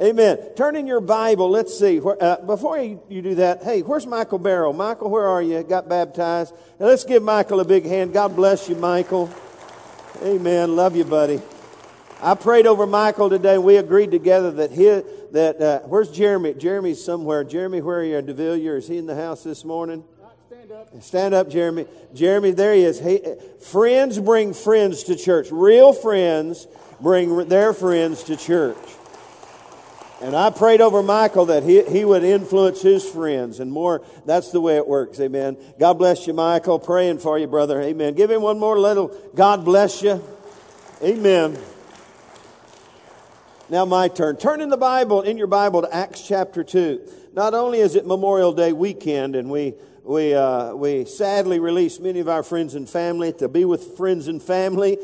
Amen. Turn in your Bible. Let's see. Before you do that, hey, where's Michael Barrow? Michael, where are you? Got baptized. Now let's give Michael a big hand. God bless you, Michael. Amen. Love you, buddy. I prayed over Michael today. We agreed together that where's Jeremy? Jeremy's somewhere. Jeremy, where are you? DeVillier, is he in the house this morning? Stand up, Jeremy. Jeremy, there he is. Hey, friends bring friends to church. Real friends bring their friends to church. And I prayed over Michael that he would influence his friends and more. That's the way it works. Amen. God bless you, Michael. Praying for you, brother. Amen. Give him one more little God bless you. Amen. Now my turn. Turn in your Bible to Acts chapter 2. Not only is it Memorial Day weekend and we sadly released many of our friends and family to be with friends and family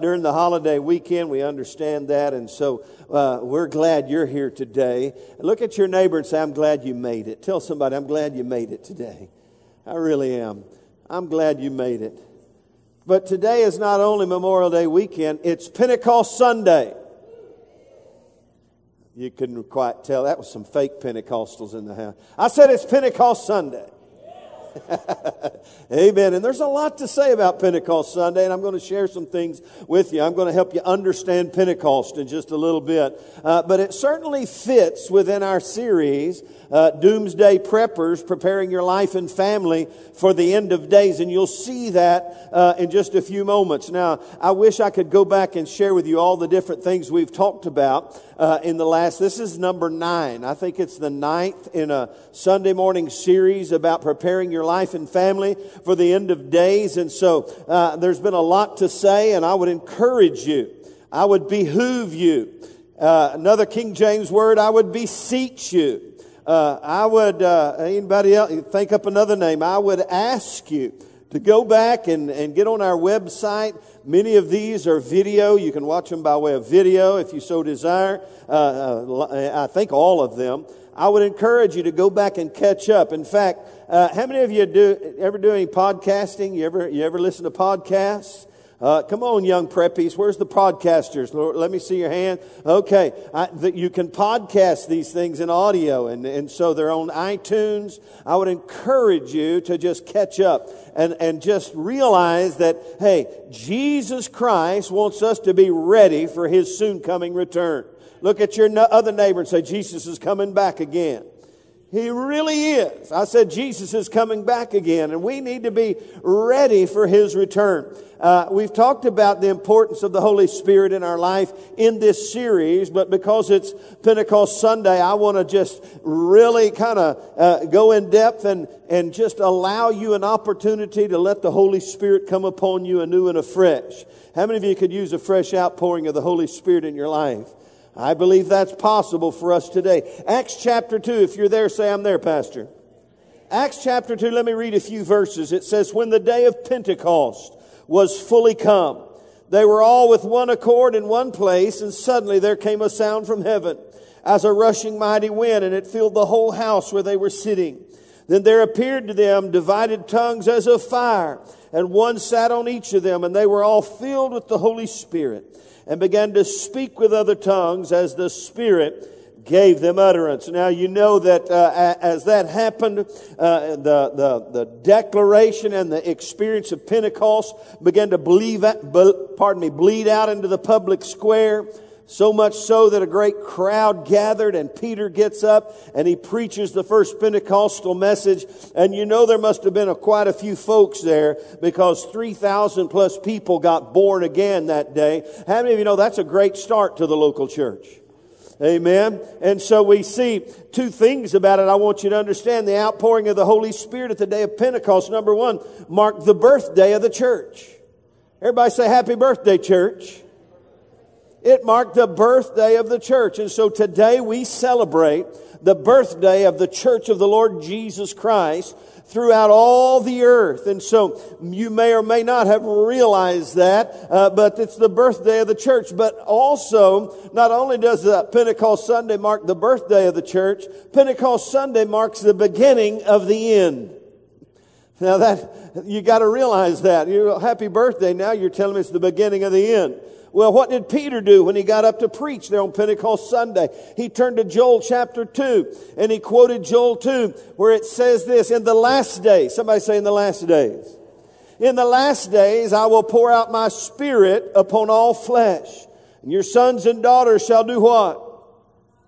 during the holiday weekend. We understand that, and so we're glad you're here today. Look at your neighbor and say, I'm glad you made it. Tell somebody, I'm glad you made it today. I really am. I'm glad you made it. But today is not only Memorial Day weekend, it's Pentecost Sunday. You couldn't quite tell. That was some fake Pentecostals in the house. I said it's Pentecost Sunday. Amen. And there's a lot to say about Pentecost Sunday, and I'm going to share some things with you. I'm going to help you understand Pentecost in just a little bit. But it certainly fits within our series, Doomsday Preppers, Preparing Your Life and Family for the End of Days. And you'll see that in just a few moments. Now, I wish I could go back and share with you all the different things we've talked about in the last. This is number 9. I think it's the 9th in a Sunday morning series about preparing your life and family for the end of days. And so there's been a lot to say, and I would encourage you. I would behoove you. Another King James word, I would beseech you. I would, anybody else, think up another name. I would ask you to go back and get on our website. Many of these are video. You can watch them by way of video if you so desire. I think all of them. I would encourage you to go back and catch up. In fact, how many of you ever do any podcasting? You ever listen to podcasts? Come on, young preppies. Where's the podcasters? Lord, let me see your hand. Okay. You can podcast these things in audio, and so they're on iTunes. I would encourage you to just catch up and just realize that, hey, Jesus Christ wants us to be ready for His soon coming return. Look at your other neighbor and say, Jesus is coming back again. He really is. I said Jesus is coming back again, and we need to be ready for His return. We've talked about the importance of the Holy Spirit in our life in this series, but because it's Pentecost Sunday, I want to just really kind of go in depth and just allow you an opportunity to let the Holy Spirit come upon you anew and afresh. How many of you could use a fresh outpouring of the Holy Spirit in your life? I believe that's possible for us today. Acts chapter 2, if you're there, say, I'm there, Pastor. Acts chapter 2, let me read a few verses. It says, when the day of Pentecost was fully come, they were all with one accord in one place, and suddenly there came a sound from heaven as a rushing mighty wind, and it filled the whole house where they were sitting. Then there appeared to them divided tongues as of fire, and one sat on each of them, and they were all filled with the Holy Spirit, and began to speak with other tongues as the Spirit gave them utterance. Now you know that as that happened, the declaration and the experience of Pentecost began to bleed out into the public square. So much so that a great crowd gathered, and Peter gets up and he preaches the first Pentecostal message. And you know there must have been quite a few folks there, because 3,000 plus people got born again that day. How many of you know that's a great start to the local church? Amen. And so we see two things about it. I want you to understand the outpouring of the Holy Spirit at the day of Pentecost. Number one, marked the birthday of the church. Everybody say, happy birthday, church. It marked the birthday of the church. And so today we celebrate the birthday of the church of the Lord Jesus Christ throughout all the earth. And so you may or may not have realized that, but it's the birthday of the church. But also, not only does Pentecost Sunday mark the birthday of the church, Pentecost Sunday marks the beginning of the end. Now that, you got to realize that. Happy birthday. Now you're telling me it's the beginning of the end. Well, what did Peter do when he got up to preach there on Pentecost Sunday? He turned to Joel chapter 2, and he quoted Joel 2, where it says this, in the last days, somebody say in the last days. In the last days I will pour out my spirit upon all flesh. And your sons and daughters shall do what?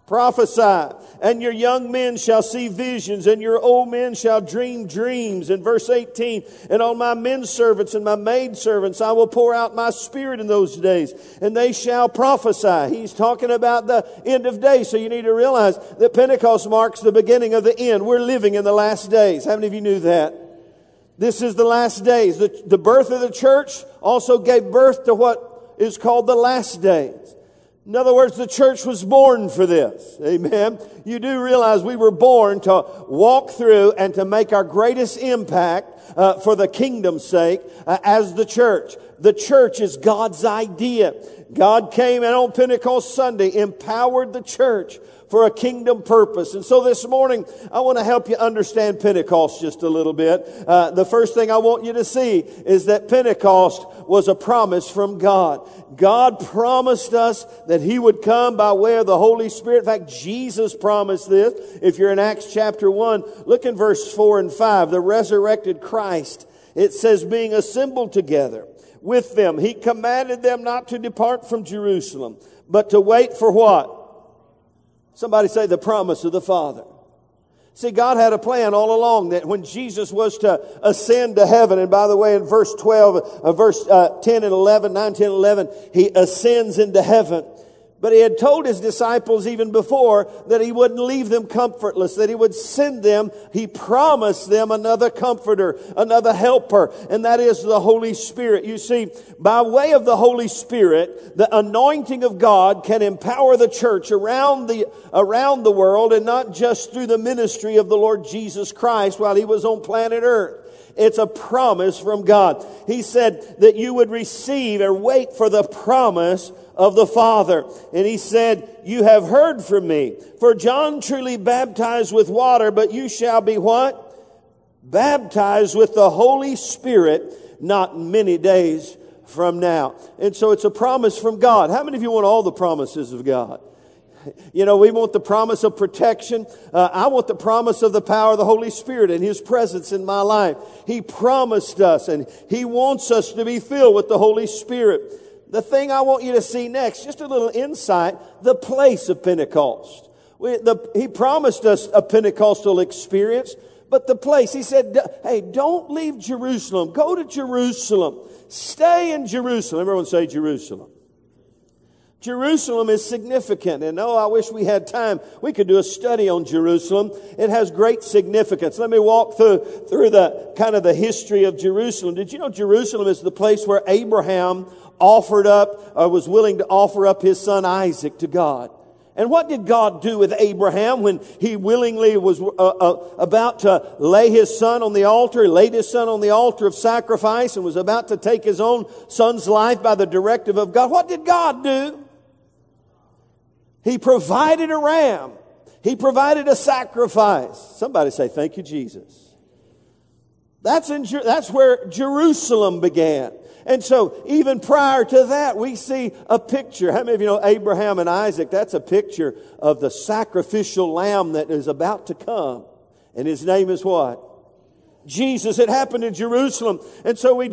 Prophesy. And your young men shall see visions, and your old men shall dream dreams. In verse 18, and on my men servants and my maid servants I will pour out my spirit in those days, and they shall prophesy. He's talking about the end of days, so you need to realize that Pentecost marks the beginning of the end. We're living in the last days. How many of you knew that? This is the last days. The birth of the church also gave birth to what is called the last days. In other words, the church was born for this. Amen. You do realize we were born to walk through and to make our greatest impact for the kingdom's sake as the church. The church is God's idea. God came and on Pentecost Sunday empowered the church for a kingdom purpose. And so this morning, I want to help you understand Pentecost just a little bit. The first thing I want you to see is that Pentecost was a promise from God. God promised us that He would come by way of the Holy Spirit. In fact, Jesus promised this. If you're in Acts chapter 1, look in verse 4 and 5. The resurrected Christ, it says, being assembled together with them, He commanded them not to depart from Jerusalem, but to wait for what? Somebody say the promise of the Father. See, God had a plan all along that when Jesus was to ascend to heaven, and by the way, in verse 12, verse 10 and 11, 9, 10, 11, He ascends into heaven. But He had told His disciples even before that He wouldn't leave them comfortless, that He would send them, He promised them another comforter, another helper, and that is the Holy Spirit. You see, by way of the Holy Spirit, the anointing of God can empower the church around the world, and not just through the ministry of the Lord Jesus Christ while He was on planet earth. It's a promise from God. He said that you would receive or wait for the promise of the Father. And He said, you have heard from me. For John truly baptized with water, but you shall be what? Baptized with the Holy Spirit not many days from now. And so it's a promise from God. How many of you want all the promises of God? You know, we want the promise of protection. I want the promise of the power of the Holy Spirit and His presence in my life. He promised us, and He wants us to be filled with the Holy Spirit. The thing I want you to see next, just a little insight, the place of Pentecost. He promised us a Pentecostal experience, but the place, He said, hey, don't leave Jerusalem. Go to Jerusalem. Stay in Jerusalem. Everyone say Jerusalem. Jerusalem is significant, and I wish we had time. We could do a study on Jerusalem. It has great significance. Let me walk through the kind of the history of Jerusalem. Did you know Jerusalem is the place where Abraham offered up, or was willing to offer up his son Isaac to God? And what did God do with Abraham when he willingly was about to lay his son on the altar? He laid his son on the altar of sacrifice and was about to take his own son's life by the directive of God. What did God do? He provided a ram. He provided a sacrifice. Somebody say, thank you, Jesus. That's where Jerusalem began. And so even prior to that, we see a picture. How many of you know Abraham and Isaac? That's a picture of the sacrificial lamb that is about to come. And His name is what? Jesus. It happened in Jerusalem. And so we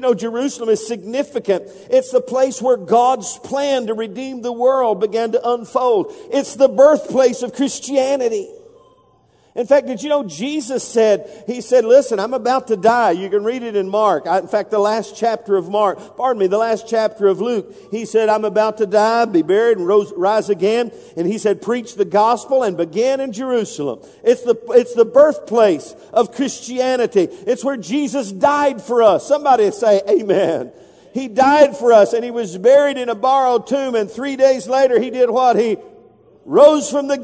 know Jerusalem is significant. It's the place where God's plan to redeem the world began to unfold. It's the birthplace of Christianity. In fact, did you know Jesus said, He said, listen, I'm about to die. You can read it in Mark. In fact, the last chapter of Luke. He said, I'm about to die, be buried, and rise again. And He said, preach the gospel and begin in Jerusalem. It's the birthplace of Christianity. It's where Jesus died for us. Somebody say amen. He died for us, and He was buried in a borrowed tomb. And 3 days later, He did what? He rose from the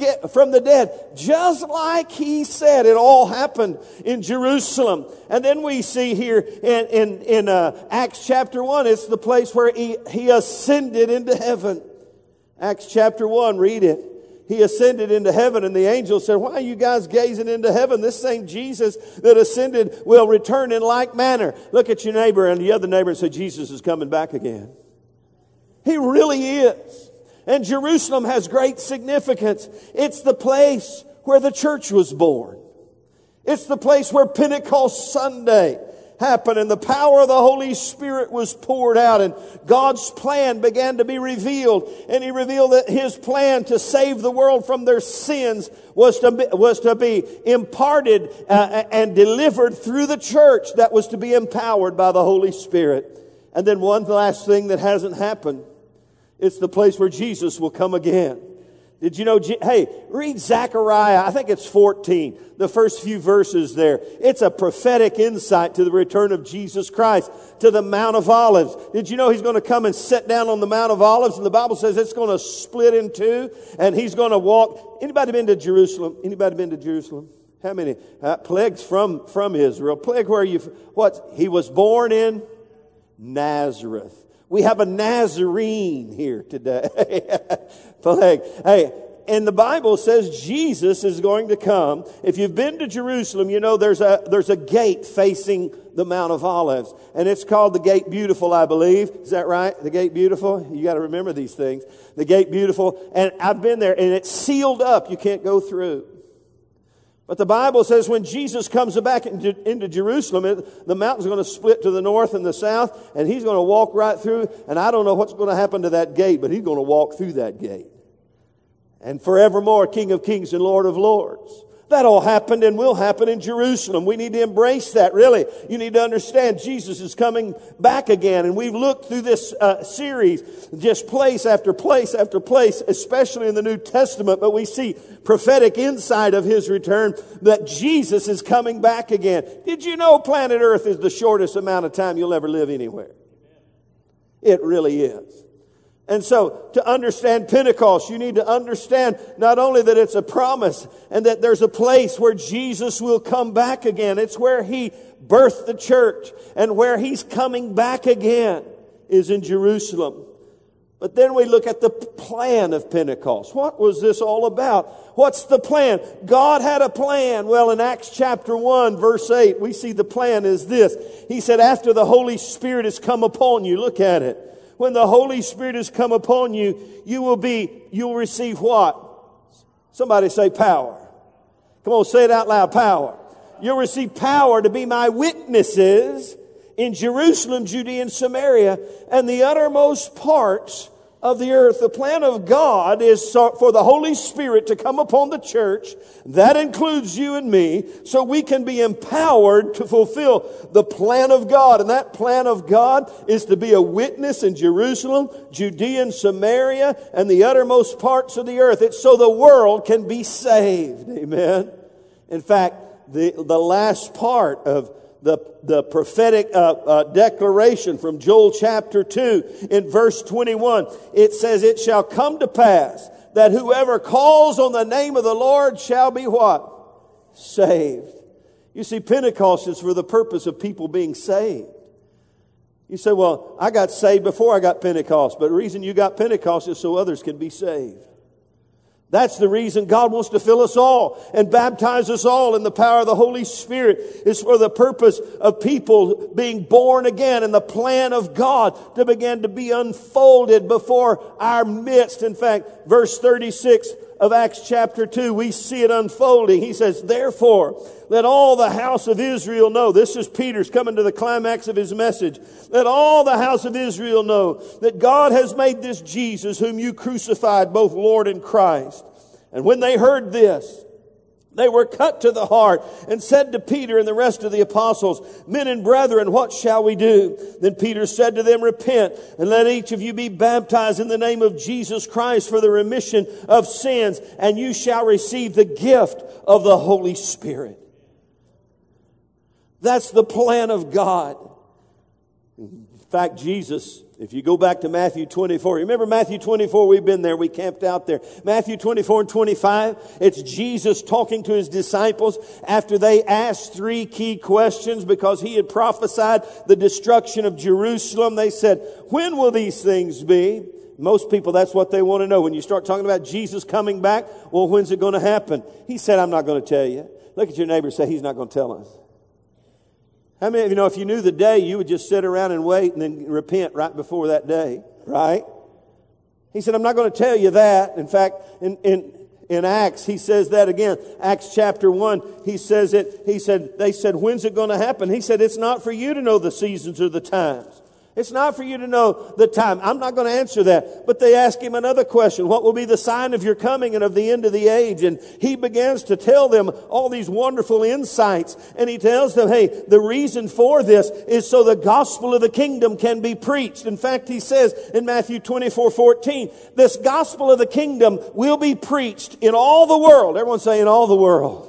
dead, just like He said. It all happened in Jerusalem. And then we see here in Acts chapter 1, it's the place where he ascended into heaven. Acts chapter 1, read it. he ascended into heaven, and the angel said, why are you guys gazing into heaven? This same Jesus that ascended will return in like manner. Look at your neighbor and the other neighbor and say, Jesus is coming back again. He really is. And Jerusalem has great significance. It's the place where the church was born. It's the place where Pentecost Sunday happened and the power of the Holy Spirit was poured out and God's plan began to be revealed. And He revealed that His plan to save the world from their sins was to be imparted and delivered through the church that was to be empowered by the Holy Spirit. And then one last thing that hasn't happened. It's the place where Jesus will come again. Did you know? Hey, read Zechariah. I think it's 14, the first few verses there. It's a prophetic insight to the return of Jesus Christ to the Mount of Olives. Did you know He's going to come and sit down on the Mount of Olives? And the Bible says it's going to split in two and He's going to walk. Anybody been to Jerusalem? Anybody been to Jerusalem? How many? Plagues from Israel. Plague where you, what? He was born in Nazareth. We have a Nazarene here today. Hey, and the Bible says Jesus is going to come. If you've been to Jerusalem, you know there's a gate facing the Mount of Olives. And it's called the Gate Beautiful, I believe. Is that right? The Gate Beautiful? You got to remember these things. The Gate Beautiful. And I've been there and it's sealed up. You can't go through. But the Bible says when Jesus comes back into Jerusalem, the mountain's going to split to the north and the south, and He's going to walk right through. And I don't know what's going to happen to that gate, but He's going to walk through that gate. And forevermore, King of Kings and Lord of Lords. That all happened and will happen in Jerusalem. We need to embrace that, really. You need to understand Jesus is coming back again. And we've looked through this series, just place after place after place, especially in the New Testament. But we see prophetic insight of His return that Jesus is coming back again. Did you know planet Earth is the shortest amount of time you'll ever live anywhere? It really is. And so, to understand Pentecost, you need to understand not only that it's a promise and that there's a place where Jesus will come back again. It's where He birthed the church, and where He's coming back again is in Jerusalem. But then we look at the plan of Pentecost. What was this all about? What's the plan? God had a plan. Well, in Acts chapter 1, verse 8, we see the plan is this. He said, after the Holy Spirit has come upon you, look at it. When the Holy Spirit has come upon you, you'll receive what? Somebody say power. Come on, say it out loud, power. You'll receive power to be my witnesses in Jerusalem, Judea, and Samaria, and the uttermost parts of the earth. The plan of God is for the Holy Spirit to come upon the church. That includes you and me, so we can be empowered to fulfill the plan of God. And that plan of God is to be a witness in Jerusalem, Judea, and Samaria, and the uttermost parts of the earth. It's so the world can be saved. Amen. In fact, the last part of the prophetic declaration from Joel chapter 2 in verse 21. It says, it shall come to pass that whoever calls on the name of the Lord shall be what? Saved. You see, Pentecost is for the purpose of people being saved. You say, well, I got saved before I got Pentecost. But the reason you got Pentecost is so others can be saved. That's the reason God wants to fill us all and baptize us all in the power of the Holy Spirit. It's for the purpose of people being born again and the plan of God to begin to be unfolded before our midst. In fact, verse 36 of Acts chapter 2, we see it unfolding. He says, therefore, let all the house of Israel know. This is Peter's coming to the climax of his message. Let all the house of Israel know that God has made this Jesus whom you crucified, both Lord and Christ. And when they heard this, they were cut to the heart and said to Peter and the rest of the apostles, men and brethren, what shall we do? Then Peter said to them, repent and let each of you be baptized in the name of Jesus Christ for the remission of sins, and you shall receive the gift of the Holy Spirit. That's the plan of God. In fact, Jesus, if you go back to Matthew 24, remember Matthew 24, we've been there, we camped out there. Matthew 24 and 25, it's Jesus talking to His disciples after they asked three key questions because He had prophesied the destruction of Jerusalem. They said, when will these things be? Most people, that's what they want to know. When you start talking about Jesus coming back, well, when's it going to happen? He said, I'm not going to tell you. Look at your neighbor and say, he's not going to tell us. How many of you know if you knew the day, you would just sit around and wait and then repent right before that day, right? He said, I'm not going to tell you that. In fact, in Acts, he says that again. Acts chapter 1, he says it. He said, they said, when's it going to happen? He said, it's not for you to know the seasons or the times. It's not for you to know the time. I'm not going to answer that. But they ask him another question. What will be the sign of your coming and of the end of the age? And he begins to tell them all these wonderful insights. And he tells them, hey, the reason for this is so the gospel of the kingdom can be preached. In fact, he says in Matthew 24:14, this gospel of the kingdom will be preached in all the world. Everyone say in all the world.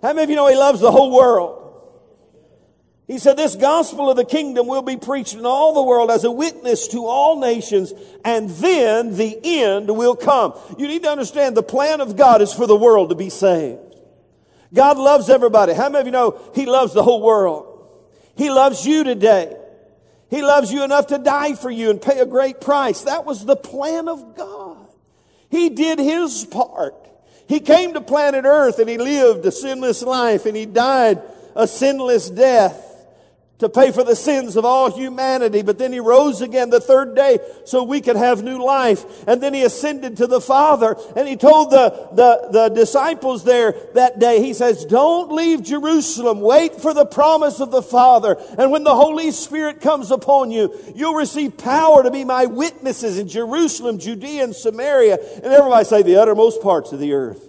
How many of you know he loves the whole world? He said, this gospel of the kingdom will be preached in all the world as a witness to all nations, and then the end will come. You need to understand the plan of God is for the world to be saved. God loves everybody. How many of you know he loves the whole world? He loves you today. He loves you enough to die for you and pay a great price. That was the plan of God. He did his part. He came to planet Earth and he lived a sinless life and he died a sinless death to pay for the sins of all humanity. But then he rose again the third day so we could have new life. And then he ascended to the Father. And he told the disciples there that day, he says, don't leave Jerusalem. Wait for the promise of the Father. And when the Holy Spirit comes upon you, you'll receive power to be my witnesses in Jerusalem, Judea, and Samaria. And everybody say the uttermost parts of the earth.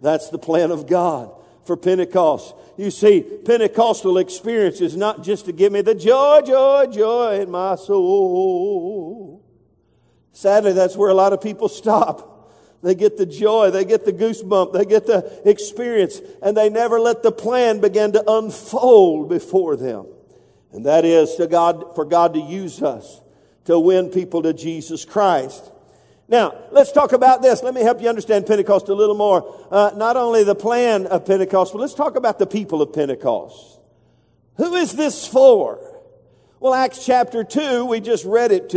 That's the plan of God for Pentecost. You see, Pentecostal experience is not just to give me the joy, joy, joy in my soul. Sadly, that's where a lot of people stop. They get the joy, they get the goosebump, they get the experience, and they never let the plan begin to unfold before them. And that is for God to use us to win people to Jesus Christ. Now, let's talk about this. Let me help you understand Pentecost a little more. Not only the plan of Pentecost, but let's talk about the people of Pentecost. Who is this for? Well, Acts chapter 2, we just read it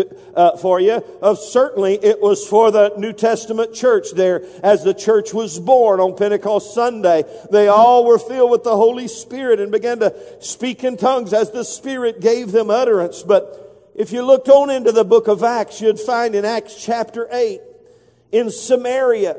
for you. Certainly, it was for the New Testament church there as the church was born on Pentecost Sunday. They all were filled with the Holy Spirit and began to speak in tongues as the Spirit gave them utterance. But if you looked on into the book of Acts, you'd find in Acts chapter 8, in Samaria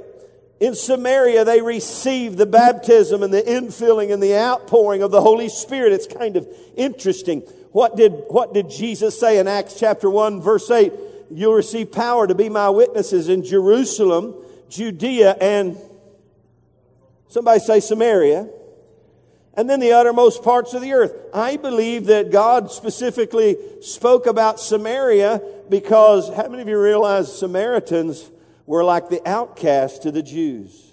they received the baptism and the infilling and the outpouring of the Holy Spirit. It's kind of interesting. What did Jesus say in Acts chapter 1, verse 8? You'll receive power to be my witnesses in Jerusalem, Judea, and somebody say Samaria. And then the uttermost parts of the earth. I believe that God specifically spoke about Samaria because how many of you realize Samaritans were like the outcasts to the Jews?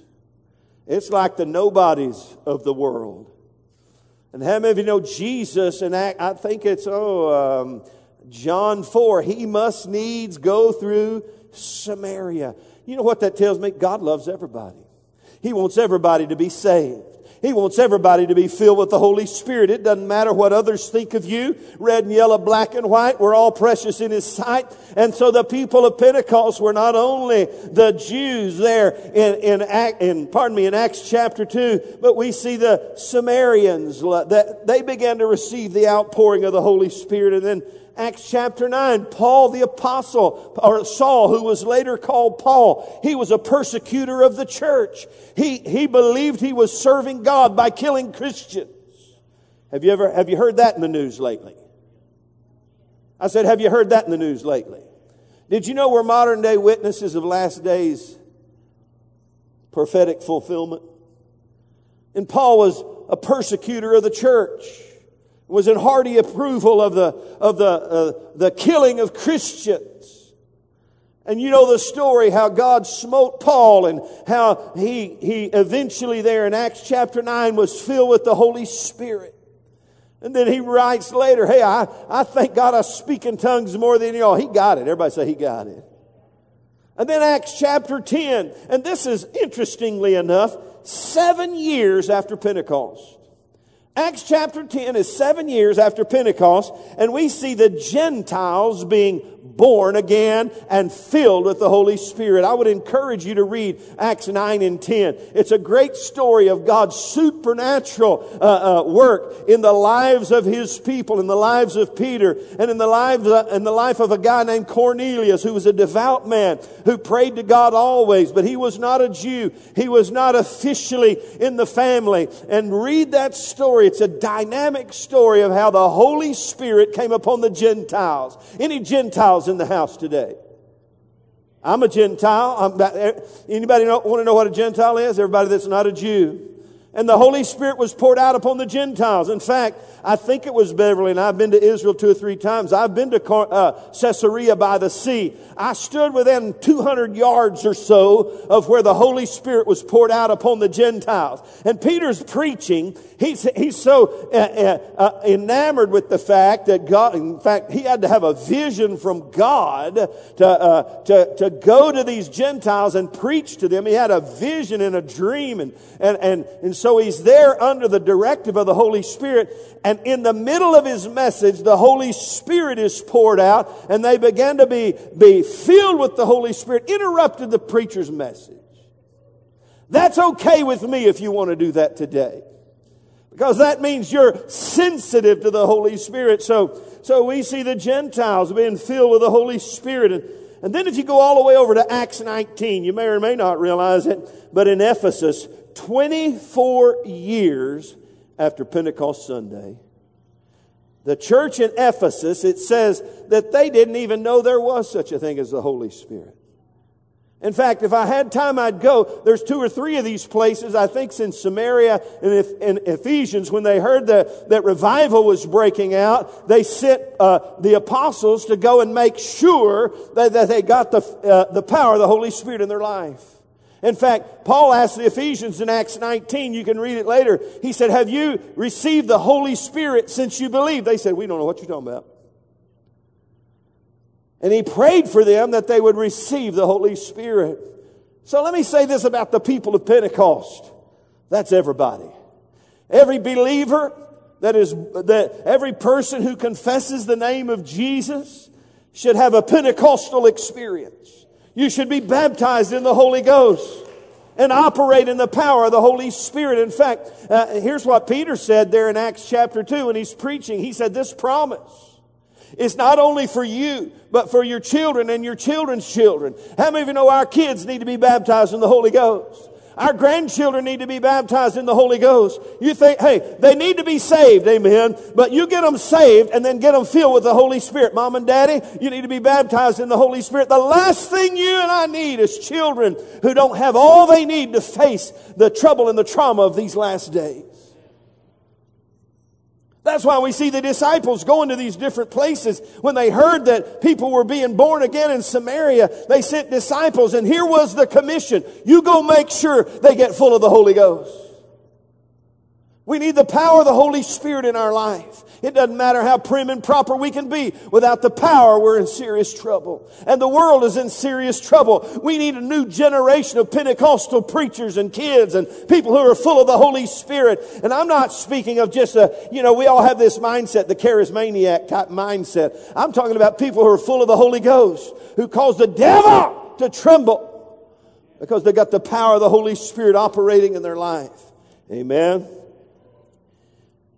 It's like the nobodies of the world. And how many of you know Jesus, and I think it's John 4, he must needs go through Samaria. You know what that tells me? God loves everybody. He wants everybody to be saved. He wants everybody to be filled with the Holy Spirit. It doesn't matter what others think of you. Red and yellow, black and white, we're all precious in His sight. And so the people of Pentecost were not only the Jews there in Acts chapter 2, but we see the Samaritans that they began to receive the outpouring of the Holy Spirit. And then Acts chapter 9, Paul the apostle, or Saul, who was later called Paul, he was a persecutor of the church. He believed he was serving God by killing Christians. Have you heard that in the news lately? I said, have you heard that in the news lately? Did you know we're modern day witnesses of last days prophetic fulfillment? And Paul was a persecutor of the church. Was in hearty approval of the killing of Christians. And you know the story how God smote Paul and how he eventually there in Acts chapter 9 was filled with the Holy Spirit. And then he writes later, hey, I thank God I speak in tongues more than y'all. He got it. Everybody say he got it. And then Acts chapter 10, and this is interestingly enough, 7 years after Pentecost. Acts chapter 10 is 7 years after Pentecost, and we see the Gentiles being born again and filled with the Holy Spirit. I would encourage you to read Acts 9 and 10. It's a great story of God's supernatural work in the lives of His people, in the lives of Peter, and in the life of a guy named Cornelius, who was a devout man who prayed to God always, but he was not a Jew. He was not officially in the family. And read that story. It's a dynamic story of how the Holy Spirit came upon the Gentiles. Any Gentiles in the house today? I'm a Gentile. Anybody want to know what a Gentile is? Everybody that's not a Jew. And the Holy Spirit was poured out upon the Gentiles. In fact, I think it was Beverly, and I've been to Israel 2 or 3 times. I've been to Caesarea by the sea. I stood within 200 yards or so of where the Holy Spirit was poured out upon the Gentiles. And Peter's preaching, he's so enamored with the fact that God, in fact, he had to have a vision from God to go to these Gentiles and preach to them. He had a vision and a dream, and so he's there under the directive of the Holy Spirit. And in the middle of his message, the Holy Spirit is poured out, and they began to be filled with the Holy Spirit, interrupted the preacher's message. That's okay with me if you want to do that today, because that means you're sensitive to the Holy Spirit. So we see the Gentiles being filled with the Holy Spirit. And then if you go all the way over to Acts 19, you may or may not realize it, but in Ephesus, 24 years after Pentecost Sunday, the church in Ephesus, it says that they didn't even know there was such a thing as the Holy Spirit. In fact, if I had time, I'd go. There's 2 or 3 of these places, I think it's in Samaria and in Ephesians, when they heard that revival was breaking out, they sent the apostles to go and make sure that they got the power of the Holy Spirit in their life. In fact, Paul asked the Ephesians in Acts 19, you can read it later, he said, have you received the Holy Spirit since you believed? They said, we don't know what you're talking about. And he prayed for them that they would receive the Holy Spirit. So let me say this about the people of Pentecost. That's everybody. Every believer, every person who confesses the name of Jesus should have a Pentecostal experience. You should be baptized in the Holy Ghost and operate in the power of the Holy Spirit. In fact, here's what Peter said there in Acts chapter 2 when he's preaching. He said, this promise is not only for you, but for your children and your children's children. How many of you know our kids need to be baptized in the Holy Ghost? Our grandchildren need to be baptized in the Holy Ghost. You think, hey, they need to be saved, amen, but you get them saved and then get them filled with the Holy Spirit. Mom and Daddy, you need to be baptized in the Holy Spirit. The last thing you and I need is children who don't have all they need to face the trouble and the trauma of these last days. That's why we see the disciples going to these different places. When they heard that people were being born again in Samaria, they sent disciples, and here was the commission. You go make sure they get full of the Holy Ghost. We need the power of the Holy Spirit in our life. It doesn't matter how prim and proper we can be. Without the power, we're in serious trouble. And the world is in serious trouble. We need a new generation of Pentecostal preachers and kids and people who are full of the Holy Spirit. And I'm not speaking of just we all have this mindset, the charismaniac type mindset. I'm talking about people who are full of the Holy Ghost, who cause the devil to tremble because they got the power of the Holy Spirit operating in their life. Amen.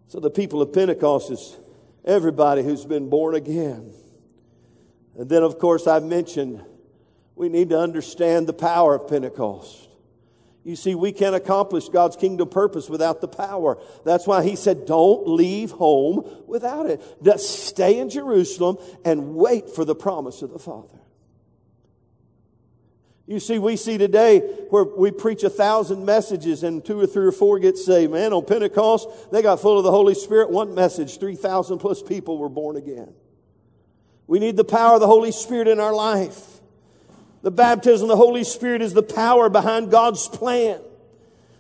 So the people of Pentecost is everybody who's been born again. And then, of course, I've mentioned we need to understand the power of Pentecost. You see, we can't accomplish God's kingdom purpose without the power. That's why He said, don't leave home without it. Just stay in Jerusalem and wait for the promise of the Father. You see, we see today where we preach 1,000 messages and 2 or 3 or 4 get saved. Man, on Pentecost, they got full of the Holy Spirit. One message, 3,000 plus people were born again. We need the power of the Holy Spirit in our life. The baptism of the Holy Spirit is the power behind God's plan.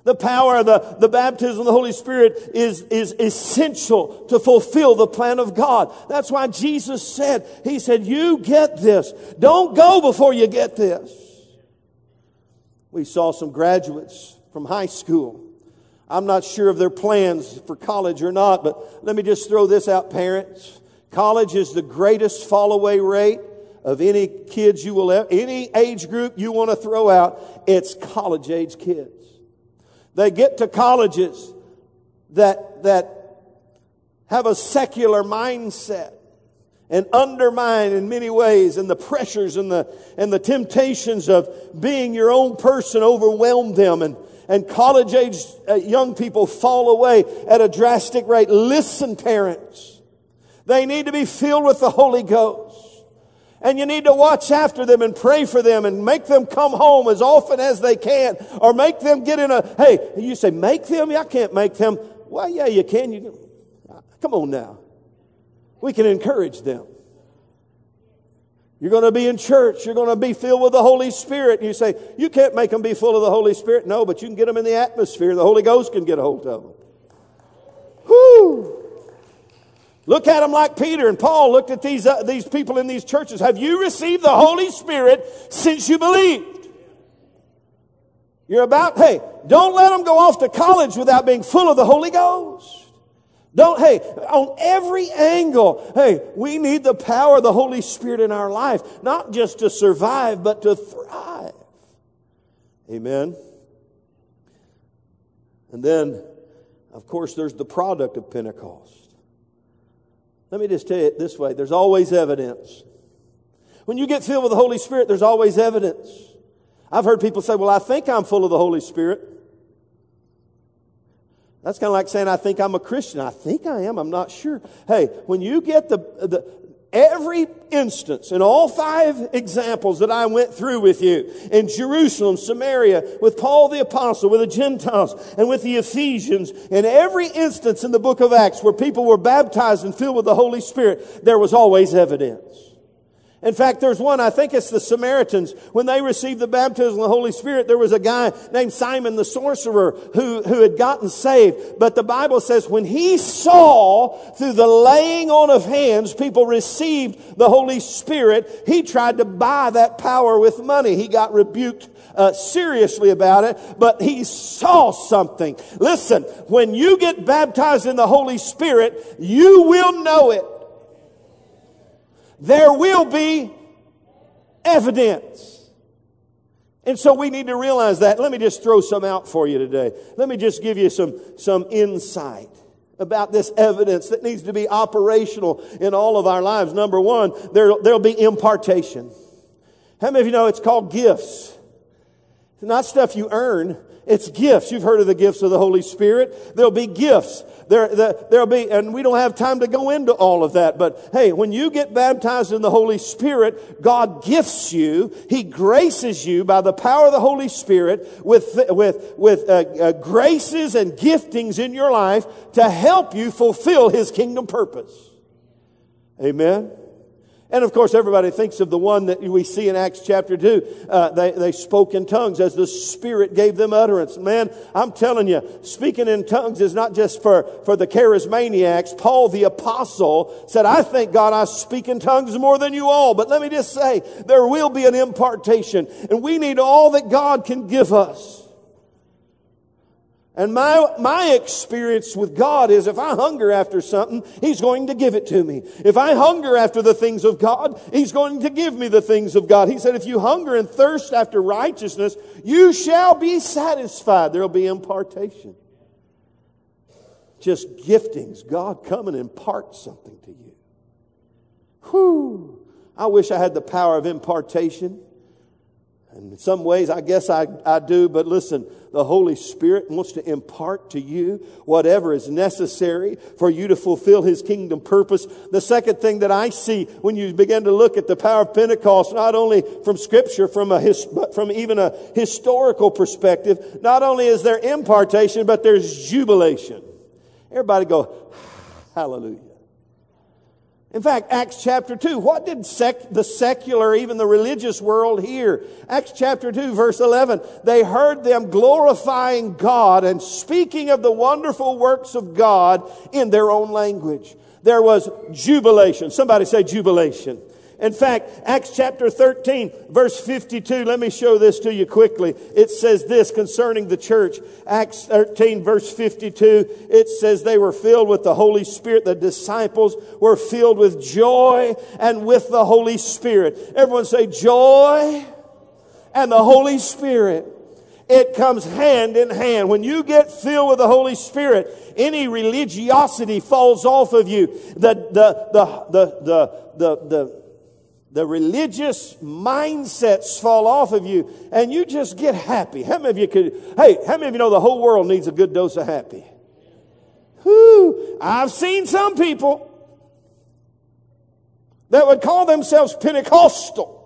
The power of the baptism of the Holy Spirit is essential to fulfill the plan of God. That's why Jesus said, He said, you get this. Don't go before you get this. We saw some graduates from high school. I'm not sure of their plans for college or not, but let me just throw this out, parents. College is the greatest fall away rate of any kids you will ever, any age group you want to throw out, it's college-age kids. They get to colleges that have a secular mindset and undermine in many ways, and the pressures and the temptations of being your own person overwhelm them, and college-age young people fall away at a drastic rate. Listen, parents, they need to be filled with the Holy Ghost. And you need to watch after them and pray for them and make them come home as often as they can. Or make them get in a... Hey, you say, make them? Yeah, I can't make them. Well, yeah, you can. You can. Come on now. We can encourage them. You're going to be in church. You're going to be filled with the Holy Spirit. And you say, you can't make them be full of the Holy Spirit. No, but you can get them in the atmosphere. The Holy Ghost can get a hold of them. Whoo! Look at them like Peter and Paul looked at these people in these churches. Have you received the Holy Spirit since you believed? You're about, hey, don't let them go off to college without being full of the Holy Ghost. Don't, hey, on every angle, hey, we need the power of the Holy Spirit in our life, not just to survive, but to thrive. Amen. And then, of course, there's the product of Pentecost. Let me just tell you it this way. There's always evidence. When you get filled with the Holy Spirit, there's always evidence. I've heard people say, well, I think I'm full of the Holy Spirit. That's kind of like saying, I think I'm a Christian. I think I am. I'm not sure. Hey, when you get every instance in all five examples that I went through with you in Jerusalem, Samaria, with Paul the Apostle, with the Gentiles, and with the Ephesians, in every instance in the book of Acts where people were baptized and filled with the Holy Spirit, there was always evidence. In fact, there's one, I think it's the Samaritans. When they received the baptism of the Holy Spirit, there was a guy named Simon the sorcerer who had gotten saved. But the Bible says when he saw through the laying on of hands people received the Holy Spirit, he tried to buy that power with money. He got rebuked seriously about it, but he saw something. Listen, when you get baptized in the Holy Spirit, you will know it. There will be evidence. And so we need to realize that. Let me just throw some out for you today. Let me just give you some insight about this evidence that needs to be operational in all of our lives. Number one, there'll be impartation. How many of you know it's called gifts? It's not stuff you earn. It's gifts. You've heard of the gifts of the Holy Spirit. There'll be gifts. There'll be, and we don't have time to go into all of that, but hey, when you get baptized in the Holy Spirit, God gifts you. He graces you by the power of the Holy Spirit with graces and giftings in your life to help you fulfill His kingdom purpose. Amen. And of course, everybody thinks of the one that we see in Acts chapter 2. They spoke in tongues as the Spirit gave them utterance. Man, I'm telling you, speaking in tongues is not just for the charismaniacs. Paul the Apostle said, I thank God I speak in tongues more than you all. But let me just say, there will be an impartation. And we need all that God can give us. And my experience with God is if I hunger after something, He's going to give it to me. If I hunger after the things of God, He's going to give me the things of God. He said, if you hunger and thirst after righteousness, you shall be satisfied. There'll be impartation. Just giftings. God, come and impart something to you. Whew. I wish I had the power of impartation. And in some ways, I guess I do. But listen, the Holy Spirit wants to impart to you whatever is necessary for you to fulfill His kingdom purpose. The second thing that I see when you begin to look at the power of Pentecost, not only from Scripture, but from even a historical perspective, not only is there impartation, but there's jubilation. Everybody go, hallelujah. In fact, Acts chapter 2, what did the secular, even the religious world hear? Acts chapter 2, verse 11, they heard them glorifying God and speaking of the wonderful works of God in their own language. There was jubilation. Somebody say jubilation. In fact, Acts chapter 13, verse 52, let me show this to you quickly. It says this concerning the church. Acts 13, verse 52, it says they were filled with the Holy Spirit. The disciples were filled with joy and with the Holy Spirit. Everyone say joy and the Holy Spirit. It comes hand in hand. When you get filled with the Holy Spirit, any religiosity falls off of you. The religious mindsets fall off of you, and you just get happy. How many of you know the whole world needs a good dose of happy? Whew. I've seen some people that would call themselves Pentecostal,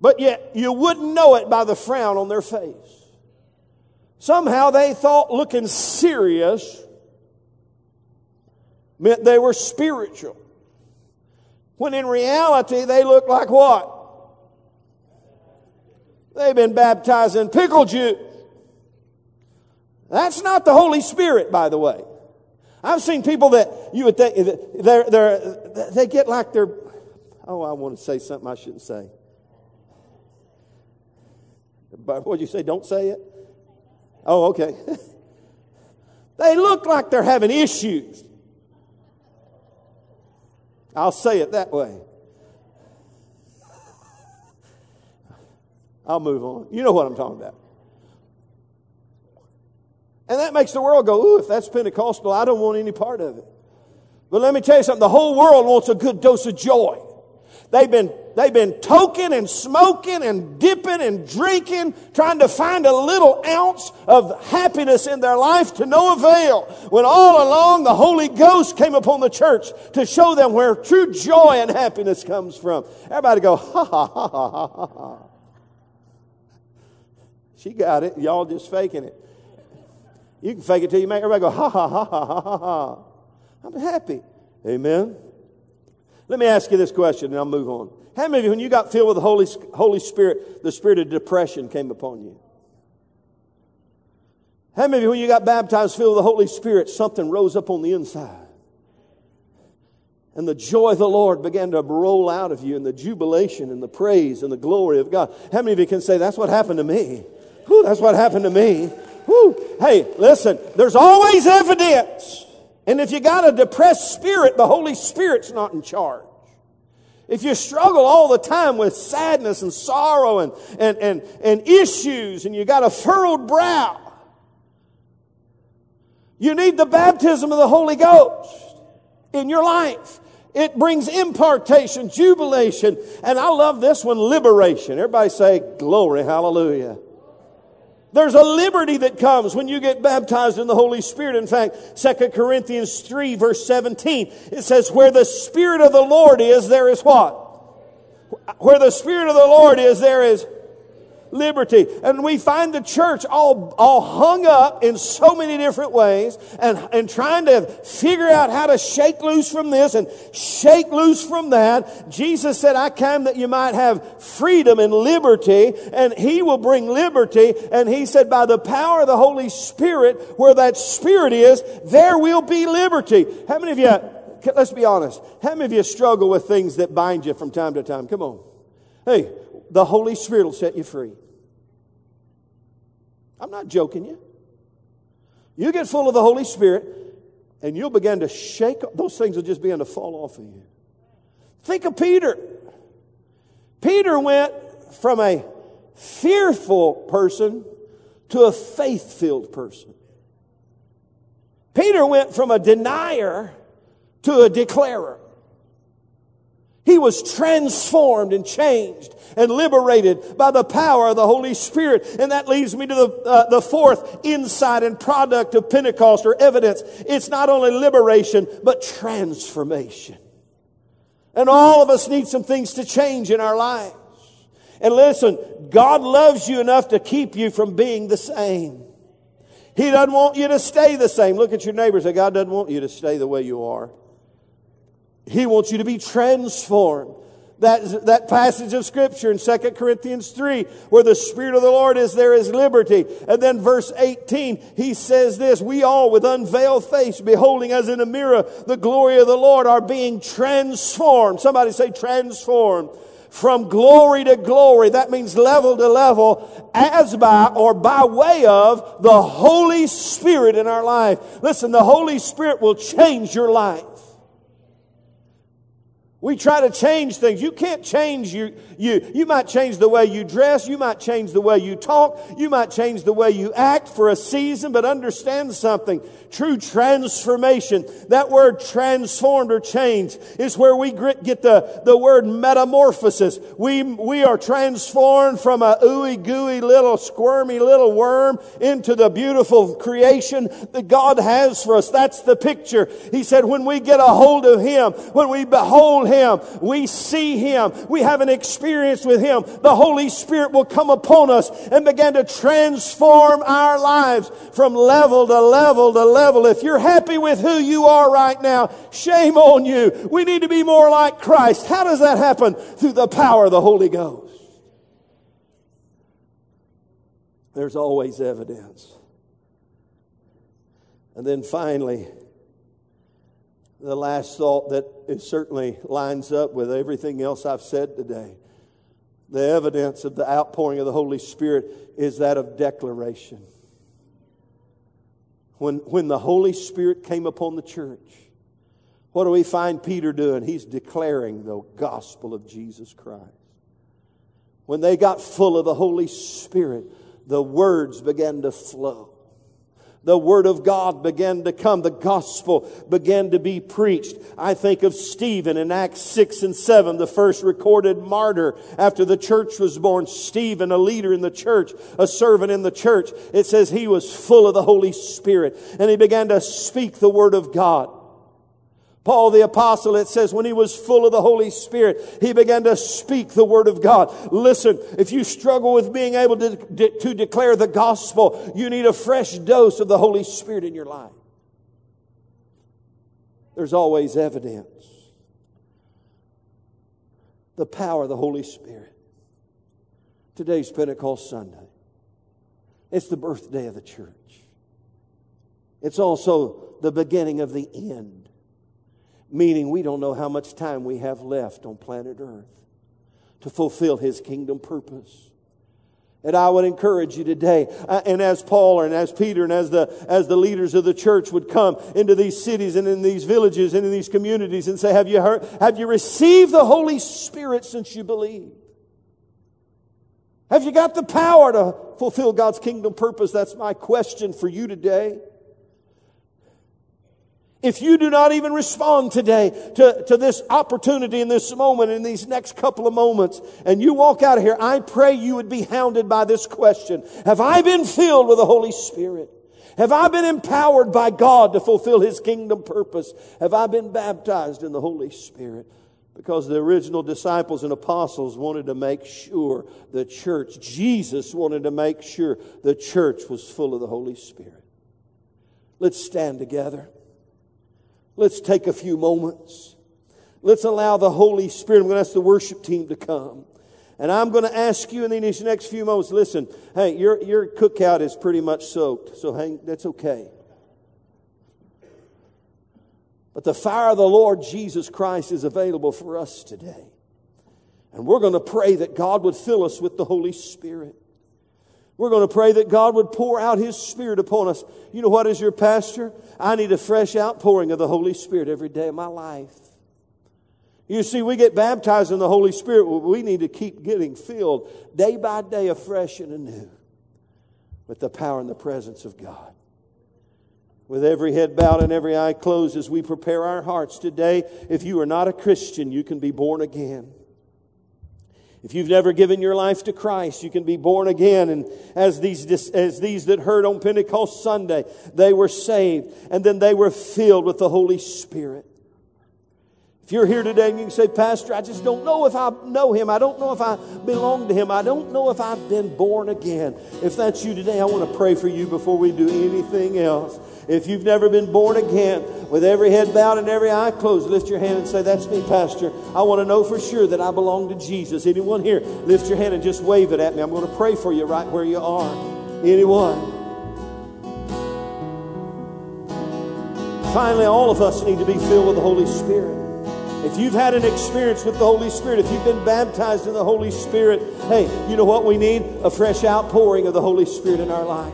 but yet you wouldn't know it by the frown on their face. Somehow they thought looking serious meant they were spiritual, when in reality they looked like what? They've been baptized in pickle juice. That's not the Holy Spirit, by the way. I've seen people that you would think they get like they're... Oh, I want to say something I shouldn't say. But what did you say? Don't say it? Oh, okay. They look like they're having issues. I'll say it that way. I'll move on. You know what I'm talking about. And that makes the world go, ooh, if that's Pentecostal, I don't want any part of it. But let me tell you something. The whole world wants a good dose of joy. They've been toking and smoking and dipping and drinking, trying to find a little ounce of happiness in their life to no avail. When all along the Holy Ghost came upon the church to show them where true joy and happiness comes from. Everybody go, ha, ha, ha, ha, ha, ha, ha. She got it. Y'all just faking it. You can fake it till you make everybody go, ha, ha, ha, ha, ha, ha. I'm happy. Amen. Let me ask you this question and I'll move on. How many of you, when you got filled with the Holy Spirit, the spirit of depression came upon you? How many of you, when you got baptized, filled with the Holy Spirit, something rose up on the inside? And the joy of the Lord began to roll out of you, and the jubilation and the praise and the glory of God. How many of you can say, that's what happened to me? Whew, that's what happened to me. Whew. Hey, listen, there's always evidence. And if you got a depressed spirit, the Holy Spirit's not in charge. If you struggle all the time with sadness and sorrow and issues, and you got a furrowed brow, you need the baptism of the Holy Ghost in your life. It brings impartation, jubilation, and I love this one, liberation. Everybody say, glory, hallelujah. There's a liberty that comes when you get baptized in the Holy Spirit. In fact, 2 Corinthians 3, verse 17, it says, where the Spirit of the Lord is, there is what? Where the Spirit of the Lord is, there is liberty. And we find the church all hung up in so many different ways and trying to figure out how to shake loose from this and shake loose from that. Jesus said, I came that you might have freedom and liberty, and He will bring liberty. And He said, by the power of the Holy Spirit, where that Spirit is, there will be liberty. How many of you, let's be honest, how many of you struggle with things that bind you from time to time? Come on. Hey, the Holy Spirit will set you free. I'm not joking you. You get full of the Holy Spirit and you'll begin to shake. Those things will just begin to fall off of you. Think of Peter. Peter went from a fearful person to a faith-filled person. Peter went from a denier to a declarer. He was transformed and changed and liberated by the power of the Holy Spirit. And that leads me to the fourth insight and product of Pentecost or evidence. It's not only liberation, but transformation. And all of us need some things to change in our lives. And listen, God loves you enough to keep you from being the same. He doesn't want you to stay the same. Look at your neighbors. God doesn't want you to stay the way you are. He wants you to be transformed. that passage of Scripture in 2 Corinthians 3, where the Spirit of the Lord is, there is liberty. And then verse 18, he says this, we all with unveiled face, beholding as in a mirror the glory of the Lord, are being transformed. Somebody say transformed. From glory to glory, that means level to level, as by or by way of the Holy Spirit in our life. Listen, the Holy Spirit will change your life. We try to change things. You can't change you might change the way you dress. You might change the way you talk. You might change the way you act for a season. But understand something. True transformation. That word transformed or changed is where we get the word metamorphosis. We are transformed from a ooey gooey little squirmy little worm into the beautiful creation that God has for us. That's the picture. He said when we get a hold of Him, when we behold Him, we see Him, we have an experience with Him, the Holy Spirit will come upon us and begin to transform our lives from level to level to level. If you're happy with who you are right now, shame on you. We need to be more like Christ. How does that happen? Through the power of the Holy Ghost. There's always evidence. And then finally, the last thought that it certainly lines up with everything else I've said today. The evidence of the outpouring of the Holy Spirit is that of declaration. When the Holy Spirit came upon the church, what do we find Peter doing? He's declaring the gospel of Jesus Christ. When they got full of the Holy Spirit, the words began to flow. The Word of God began to come. The gospel began to be preached. I think of Stephen in Acts 6 and 7, the first recorded martyr after the church was born. Stephen, a leader in the church, a servant in the church. It says he was full of the Holy Spirit and he began to speak the Word of God. Paul the Apostle, it says, when he was full of the Holy Spirit, he began to speak the Word of God. Listen, if you struggle with being able to declare the gospel, you need a fresh dose of the Holy Spirit in your life. There's always evidence. The power of the Holy Spirit. Today's Pentecost Sunday. It's the birthday of the church. It's also the beginning of the end. Meaning we don't know how much time we have left on planet Earth to fulfill His kingdom purpose. And I would encourage you today, and as Paul and as Peter and as the leaders of the church would come into these cities and in these villages and in these communities and say, have you received the Holy Spirit since you believed? Have you got the power to fulfill God's kingdom purpose? That's my question for you today. If you do not even respond today to this opportunity in this moment, in these next couple of moments, and you walk out of here, I pray you would be hounded by this question. Have I been filled with the Holy Spirit? Have I been empowered by God to fulfill His kingdom purpose? Have I been baptized in the Holy Spirit? Because the original disciples and apostles wanted to make sure the church, Jesus wanted to make sure the church was full of the Holy Spirit. Let's stand together. Let's take a few moments. Let's allow the Holy Spirit. I'm going to ask the worship team to come. And I'm going to ask you in these next few moments, listen, hey, your cookout is pretty much soaked, so that's okay. But the fire of the Lord Jesus Christ is available for us today. And we're going to pray that God would fill us with the Holy Spirit. We're going to pray that God would pour out His Spirit upon us. You know what, as your pastor, I need a fresh outpouring of the Holy Spirit every day of my life. You see, we get baptized in the Holy Spirit. We need to keep getting filled day by day afresh and anew with the power and the presence of God. With every head bowed and every eye closed as we prepare our hearts today, if you are not a Christian, you can be born again. If you've never given your life to Christ, you can be born again. And as these that heard on Pentecost Sunday, they were saved and then they were filled with the Holy Spirit. If you're here today and you can say, Pastor, I just don't know if I know Him. I don't know if I belong to Him. I don't know if I've been born again. If that's you today, I want to pray for you before we do anything else. If you've never been born again, with every head bowed and every eye closed, lift your hand and say, "That's me, Pastor. I want to know for sure that I belong to Jesus." Anyone here? Lift your hand and just wave it at me. I'm going to pray for you right where you are. Anyone? Finally, all of us need to be filled with the Holy Spirit. If you've had an experience with the Holy Spirit, if you've been baptized in the Holy Spirit, hey, you know what we need? A fresh outpouring of the Holy Spirit in our life.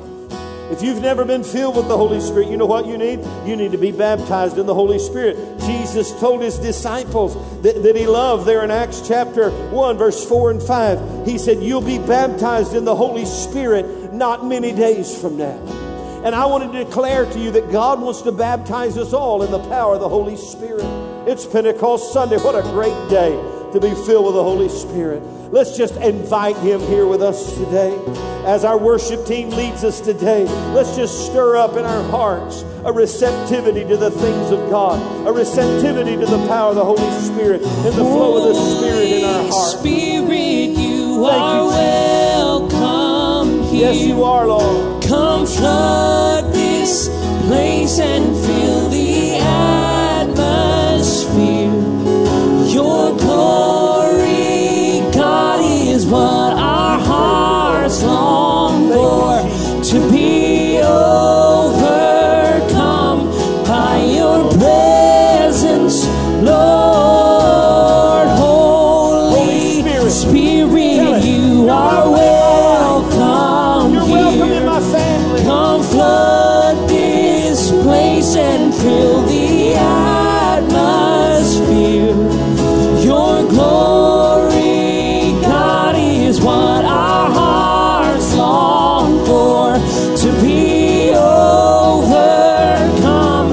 If you've never been filled with the Holy Spirit, you know what you need? You need to be baptized in the Holy Spirit. Jesus told his disciples that he loved there in Acts chapter 1, verse 4 and 5. He said, "You'll be baptized in the Holy Spirit not many days from now." And I want to declare to you that God wants to baptize us all in the power of the Holy Spirit. It's Pentecost Sunday. What a great day to be filled with the Holy Spirit. Let's just invite him here with us today. As our worship team leads us today, let's just stir up in our hearts a receptivity to the things of God, a receptivity to the power of the Holy Spirit and the flow of the Spirit in our hearts. Holy Spirit, you are welcome here. Yes, you are, Lord. Come flood this place and fill the atmosphere. Your glory, God, is what our hearts long for. To be overcome by your presence, Lord. Holy Spirit, you are welcome. Flood this place and fill the atmosphere. Your glory, God, is what our hearts long for. To be overcome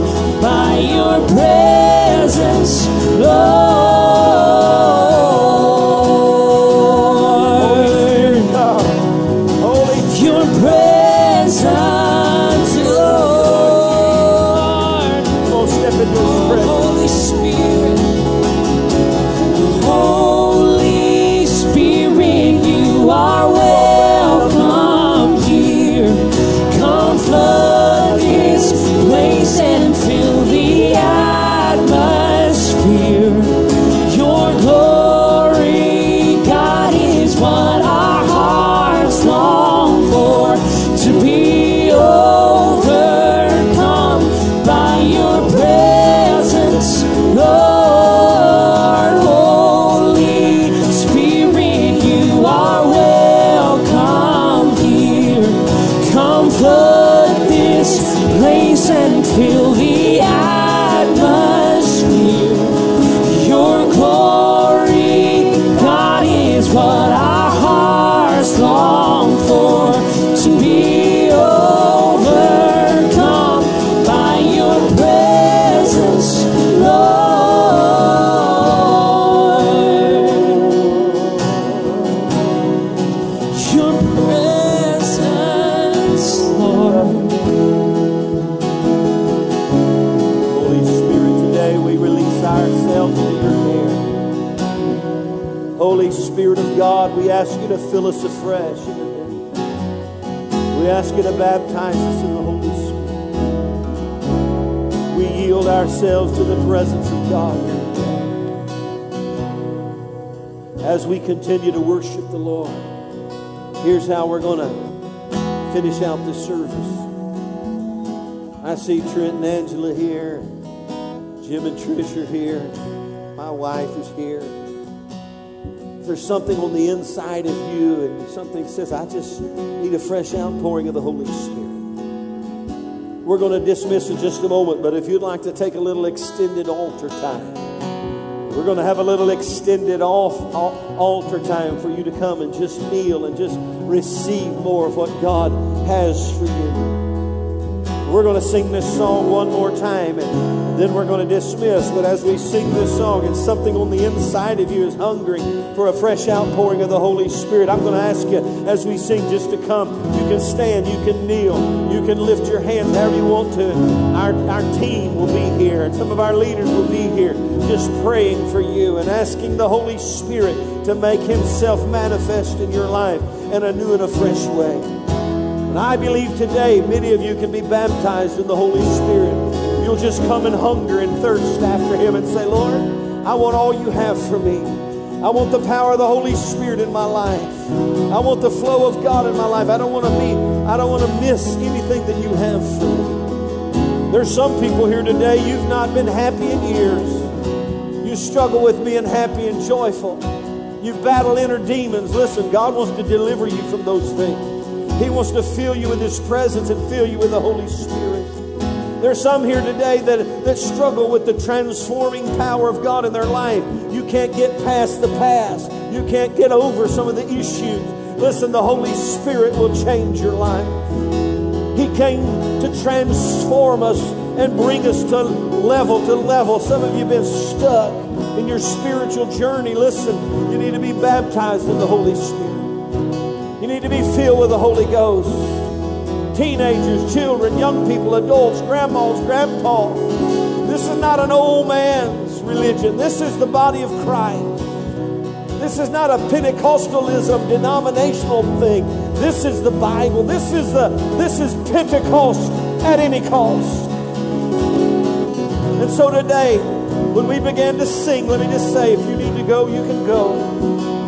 by your presence, Lord. Holy, your presence. Fill us afresh. We ask you to baptize us in the Holy Spirit. We yield ourselves to the presence of God. As we continue to worship the Lord, here's how we're going to finish out this service. I see Trent and Angela here. Jim and Trish are here. My wife is here. There's something on the inside of you and something says, I just need a fresh outpouring of the Holy Spirit. We're going to dismiss in just a moment, but if you'd like to take a little extended altar time, we're going to have a little extended altar time for you to come and just kneel and just receive more of what God has for you. We're going to sing this song one more time and then we're going to dismiss. But as we sing this song, it's something on the inside of you is hungering for a fresh outpouring of the Holy Spirit. I'm going to ask you as we sing just to come. You can stand, you can kneel, you can lift your hands however you want to. Our team will be here and some of our leaders will be here just praying for you and asking the Holy Spirit to make himself manifest in your life in a new and a fresh way. And I believe today many of you can be baptized in the Holy Spirit. You'll just come and hunger and thirst after Him and say, Lord, I want all you have for me. I want the power of the Holy Spirit in my life. I want the flow of God in my life. I don't want to miss anything that you have for me. There's some people here today, you've not been happy in years. You struggle with being happy and joyful. You battle inner demons. Listen, God wants to deliver you from those things. He wants to fill you with His presence and fill you with the Holy Spirit. There's some here today that struggle with the transforming power of God in their life. You can't get past the past. You can't get over some of the issues. Listen, the Holy Spirit will change your life. He came to transform us and bring us to level to level. Some of you have been stuck in your spiritual journey. Listen, you need to be baptized in the Holy Spirit. You need to be filled with the Holy Ghost. Teenagers, children, young people, adults, grandmas, grandpa. This is not an old man's religion. This is the body of Christ. This is not a Pentecostalism denominational thing. This is the Bible. This is Pentecost at any cost. And so today, when we began to sing, let me just say, if you need to go, you can go.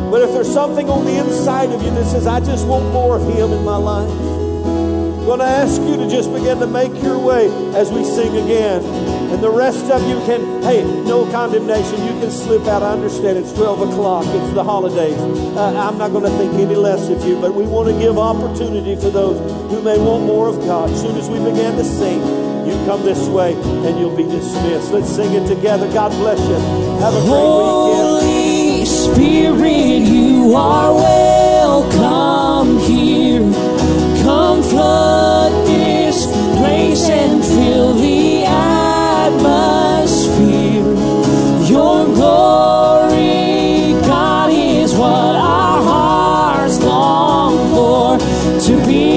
But if there's something on the inside of you that says, I just want more of Him in my life, I'm going to ask you to just begin to make your way as we sing again. And the rest of you can, hey, no condemnation. You can slip out. I understand it's 12 o'clock. It's the holidays. I'm not going to think any less of you, but we want to give opportunity for those who may want more of God. As soon as we begin to sing, you come this way and you'll be dismissed. Let's sing it together. God bless you. Have a great weekend. Holy Spirit, you are welcome here. Come flood this place and fill the atmosphere. Your glory, God, is what our hearts long for, to be